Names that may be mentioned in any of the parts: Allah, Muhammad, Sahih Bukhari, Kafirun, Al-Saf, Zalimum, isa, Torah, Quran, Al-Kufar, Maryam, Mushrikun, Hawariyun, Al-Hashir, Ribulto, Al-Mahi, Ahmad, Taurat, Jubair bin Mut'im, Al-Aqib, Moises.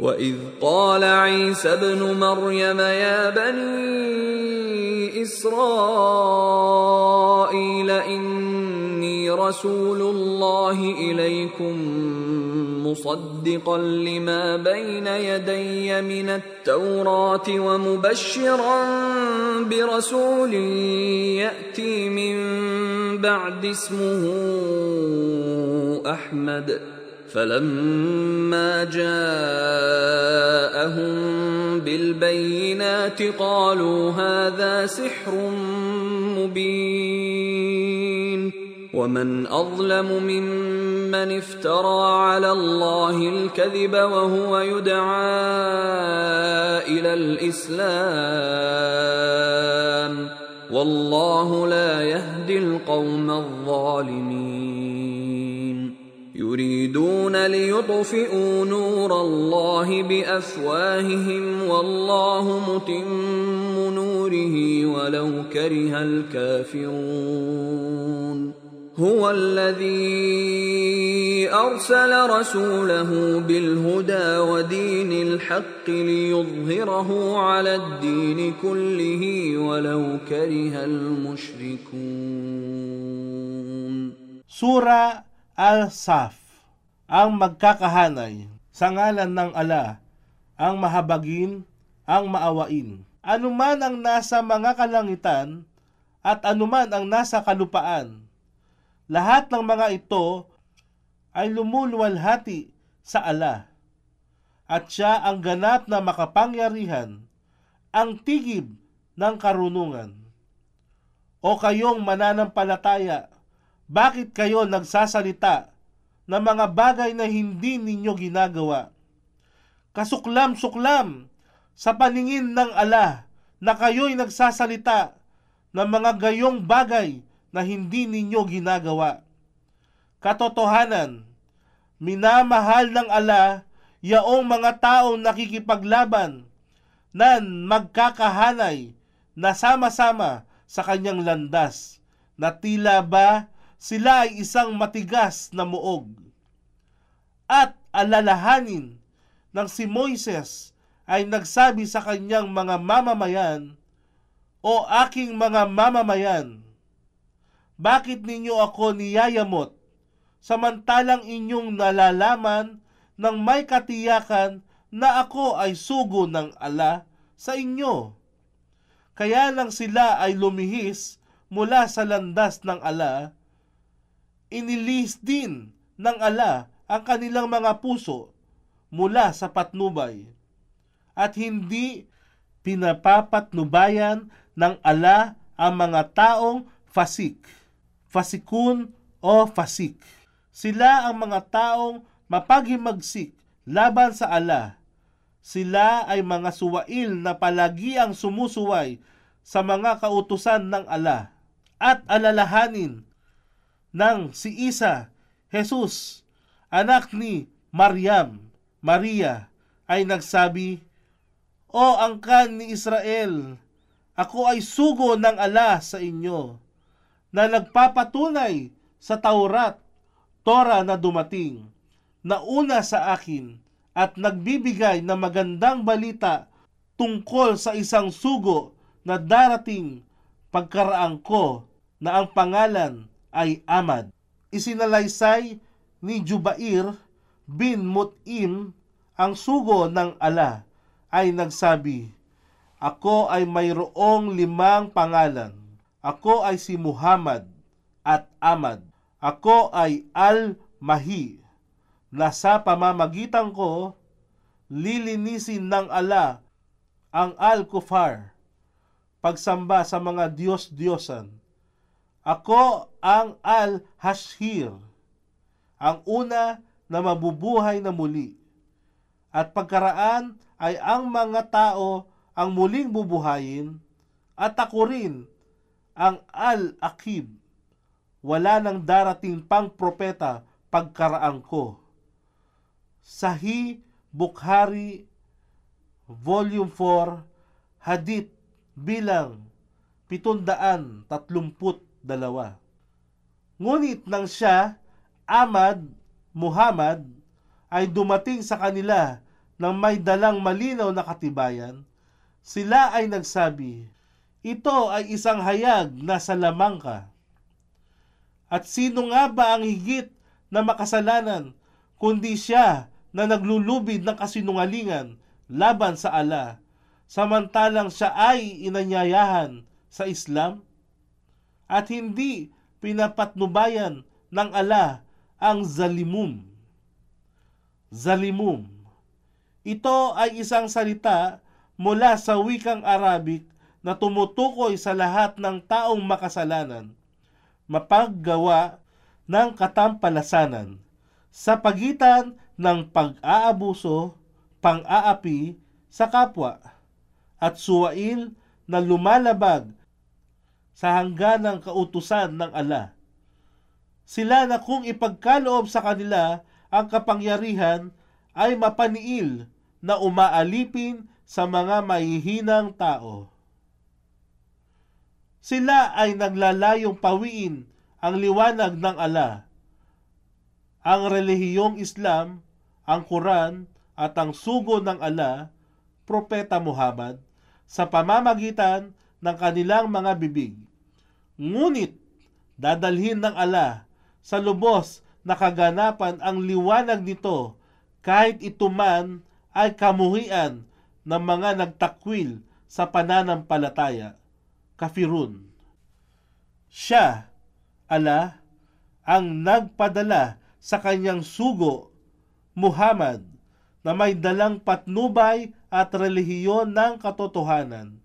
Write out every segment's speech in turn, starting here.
وَإِذْ قَالَ عِيسَى بْنُ مَرْيَمَ يَا بَنِي إِسْرَائِيلَ إِنِّي رَسُولُ اللَّهِ إِلَيْكُمْ مُصَدِّقًا لِمَا بَيْنَ يَدَيَّ مِنَ التَّوْرَاةِ وَمُبَشِّرًا بِرَسُولٍ يَأْتِي مِنْ بَعْدِ اسْمُهُ أَحْمَدَ فَلَمَّا جَاءَهُم بِالْبَيِّنَاتِ قَالُوا هَذَا سِحْرٌ مُبِينٌ وَمَنْ أَظْلَمُ مِمَّنِ افْتَرَى عَلَى اللَّهِ الْكَذِبَ وَهُوَ يُدْعَى إِلَى الْإِسْلَامِ وَاللَّهُ لَا يَهْدِي الْقَوْمَ الظَّالِمِينَ يريدون ليطفئوا نور الله بأفواههم والله متم نوره ولو كره الكافرون هو الذي أرسل رسوله بالهدى ودين الحق ليظهره على الدين كله ولو كره المشركون سورة Al-Saf, ang magkakahanay, sa ngalan ng Ala, ang mahabagin, ang maawain. Anuman ang nasa mga kalangitan at anuman ang nasa kalupaan, lahat ng mga ito ay lumuluwalhati sa Ala. At siya ang ganap na makapangyarihan, ang tigib ng karunungan. O kayong mananampalataya, bakit kayo nagsasalita ng mga bagay na hindi ninyo ginagawa? Kasuklam-suklam sa paningin ng Allah na kayo'y nagsasalita ng mga gayong bagay na hindi ninyo ginagawa. Katotohanan, minamahal ng Allah yaong mga taong nakikipaglaban na magkakahanay na sama-sama sa kanyang landas na tila ba sila ay isang matigas na muog. At alalahanin ng si Moises ay nagsabi sa kanyang mga mamamayan, O aking mga mamamayan, bakit ninyo ako niyayamot samantalang inyong nalalaman ng may katiyakan na ako ay sugo ng Ala sa inyo? Kaya lang sila ay lumihis mula sa landas ng Ala. Inilis din ng Ala ang kanilang mga puso mula sa patnubay at hindi pinapapatnubayan ng Ala ang mga taong fasik, fasikun o fasik. Sila ang mga taong mapaghimagsik laban sa Ala. Sila ay mga suwail na palagi ang sumusuway sa mga kautusan ng Ala. At alalahanin nang si Isa, Jesus, anak ni Maria, ay nagsabi, O angkan ni Israel, ako ay sugo ng Ala sa inyo, na nagpapatunay sa Taurat, Torah na dumating, na una sa akin at nagbibigay ng magandang balita tungkol sa isang sugo na darating pagkaraan ko na ang pangalan ay Ahmad. Isinalaysay ni Jubair bin Mut'im ang sugo ng ala ay nagsabi, "Ako ay mayroong 5 pangalan. Ako ay si Muhammad at Ahmad. Ako ay Al-Mahi. Nasa pamamagitan ko, lilinisin ng ala ang Al-Kufar, pagsamba sa mga Diyos-Diyosan. Ako ang Al-Hashir, ang una na mabubuhay na muli. At pagkaraan ay ang mga tao ang muling bubuhayin, at ako rin ang Al-Aqib. Wala nang darating pang propeta pagkaraan ko." Sahih Bukhari, Volume 4, Hadith bilang 732. Ngunit nang siya, Ahmad, Muhammad, ay dumating sa kanila nang may dalang malinaw na katibayan, sila ay nagsabi, "Ito ay isang hayag na salamang ka. At sino nga ba ang higit na makasalanan kundi siya na naglulubid ng kasinungalingan laban sa ala, samantalang siya ay inanyayahan sa Islam? At hindi pinapatnubayan ng ala ang Zalimum." Zalimum. Ito ay isang salita mula sa wikang Arabic na tumutukoy sa lahat ng taong makasalanan, mapaggawa ng katampalasanan sa pagitan ng pag-aabuso, pang-aapi sa kapwa, at suwail na lumalabag sa hangganang kautusan ng ala. Sila na kung ipagkaloob sa kanila ang kapangyarihan ay mapaniil na umaalipin sa mga mahihinang tao. Sila ay naglalayong pawiin ang liwanag ng ala, ang relihiyong Islam, ang Quran at ang sugo ng ala, Propeta Muhammad, sa pamamagitan ng kanilang mga bibig. Ngunit dadalhin ng ala sa lubos na kaganapan ang liwanag nito kahit ito man ay kamuhian ng mga nagtakwil sa pananampalataya. Kafirun. Siya, ala, ang nagpadala sa kanyang sugo, Muhammad, na may dalang patnubay at relihiyon ng katotohanan,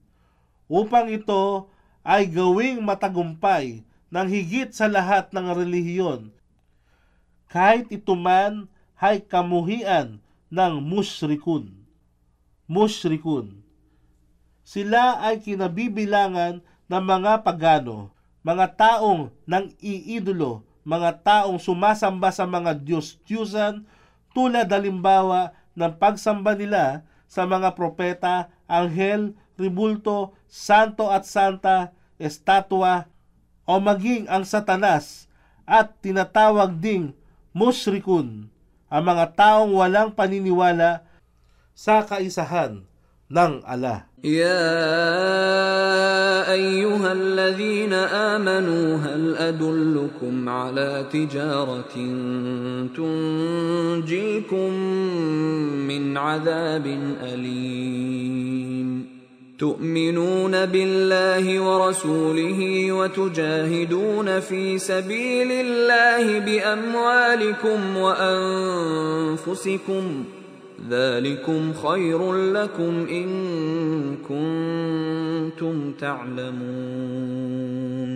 upang ito ay gawing matagumpay ng higit sa lahat ng relihiyon, kahit ito man ay kamuhian ng Mushrikun. Mushrikun. Sila ay kinabibilangan ng mga pagano, mga taong nang-iidolo, mga taong sumasamba sa mga Diyos-Diyusan tulad halimbawa ng pagsamba nila sa mga propeta, anghel, ribulto, santo at santa, estatwa, o maging ang Satanas, at tinatawag ding mushrikun, ang mga taong walang paniniwala sa kaisahan ng ala. Ya ayyuhalladhina amanu hal adullukum ala tijaratin tunjikum min adhabin alim. تؤمنون بالله ورسوله وتجاهدون في سبيل الله بأموالكم وأنفسكم ذلكم خير لكم إن كنتم تعلمون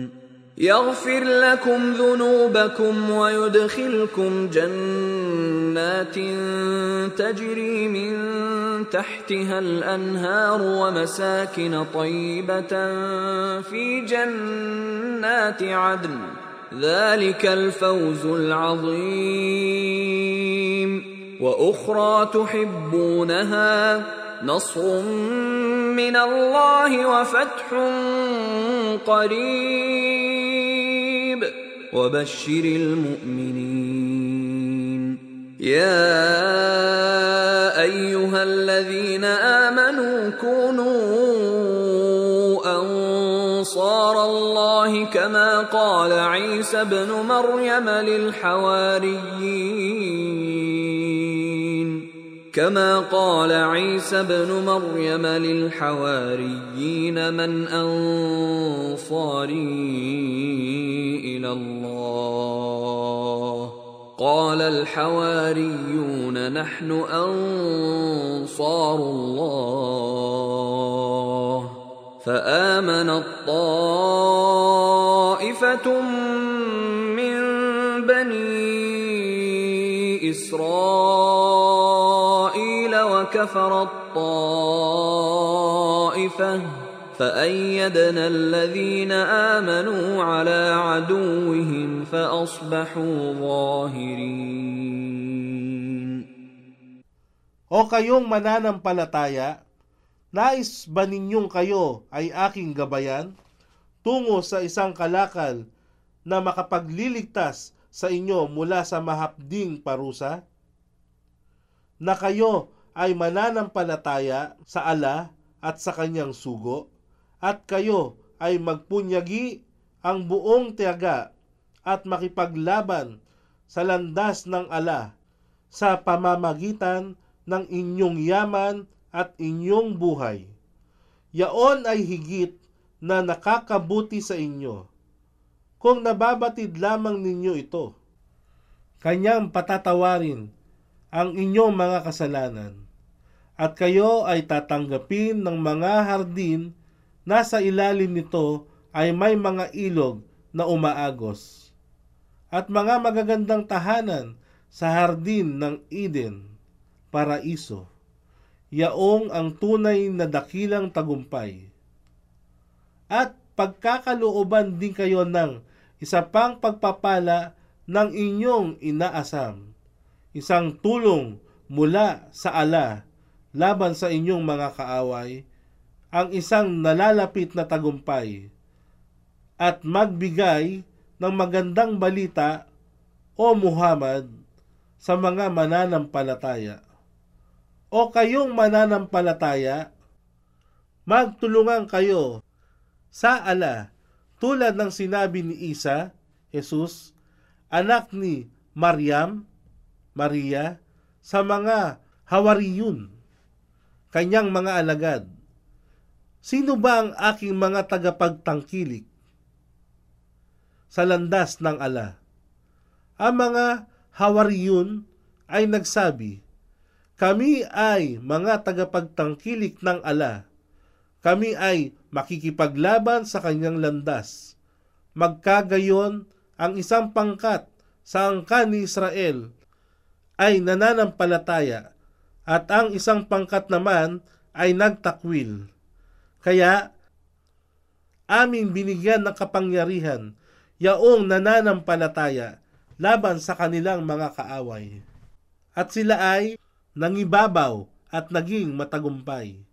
يغفر لكم ذنوبكم ويدخلكم جنات تجري من تحتها الأنهار ومساكن طيبة في جنات عدن ذلك الفوز العظيم وأخرى تحبونها نصر من الله وفتح قريب وبشر المؤمنين يا أيها الذين آمنوا كونوا أنصار الله كما قال عيسى بن مريم للحواريين من أنصاري إلى الله قال الحواريون نحن أنصار الله فآمنت طائفة من بني إسرائيل وكفرت طائفة فأيدنا الذين آمنوا على عدوهم فأصبحوا ظاهرين. O kayong mananampalataya, nais ba ninyong kayo ay aking gabayan tungo sa isang kalakal na makapagliligtas sa inyo mula sa mahapding parusa? Na kayo ay mananampalataya sa Allah at sa kanyang sugo? At kayo ay magpunyagi ang buong tiyaga at makipaglaban sa landas ng Allah sa pamamagitan ng inyong yaman at inyong buhay. Yaon ay higit na nakakabuti sa inyo kung nababatid lamang ninyo ito. Kanyang patatawarin ang inyong mga kasalanan at kayo ay tatanggapin ng mga hardin. Nasa ilalim nito ay may mga ilog na umaagos at mga magagandang tahanan sa hardin ng Eden, paraiso. Yaong ang tunay na dakilang tagumpay. At pagkakalooban din kayo ng isa pang pagpapala ng inyong inaasam, isang tulong mula sa Allah laban sa inyong mga kaaway, ang isang nalalapit na tagumpay, at magbigay ng magandang balita, O Muhammad, sa mga mananampalataya. O kayong mananampalataya, magtulungan kayo sa Allah tulad ng sinabi ni Isa, Jesus, anak ni Maryam, Maria, sa mga Hawariyun, kanyang mga alagad. Sino ba ang aking mga tagapagtangkilik sa landas ng Allah? Ang mga Hawariyun ay nagsabi, kami ay mga tagapagtangkilik ng Allah. Kami ay makikipaglaban sa kanyang landas. Magkagayon, ang isang pangkat sa angkan ni Israel ay nananampalataya at ang isang pangkat naman ay nagtakwil. Kaya, aming binigyan ng kapangyarihan yaong nananampalataya laban sa kanilang mga kaaway. At sila ay nangibabaw at naging matagumpay.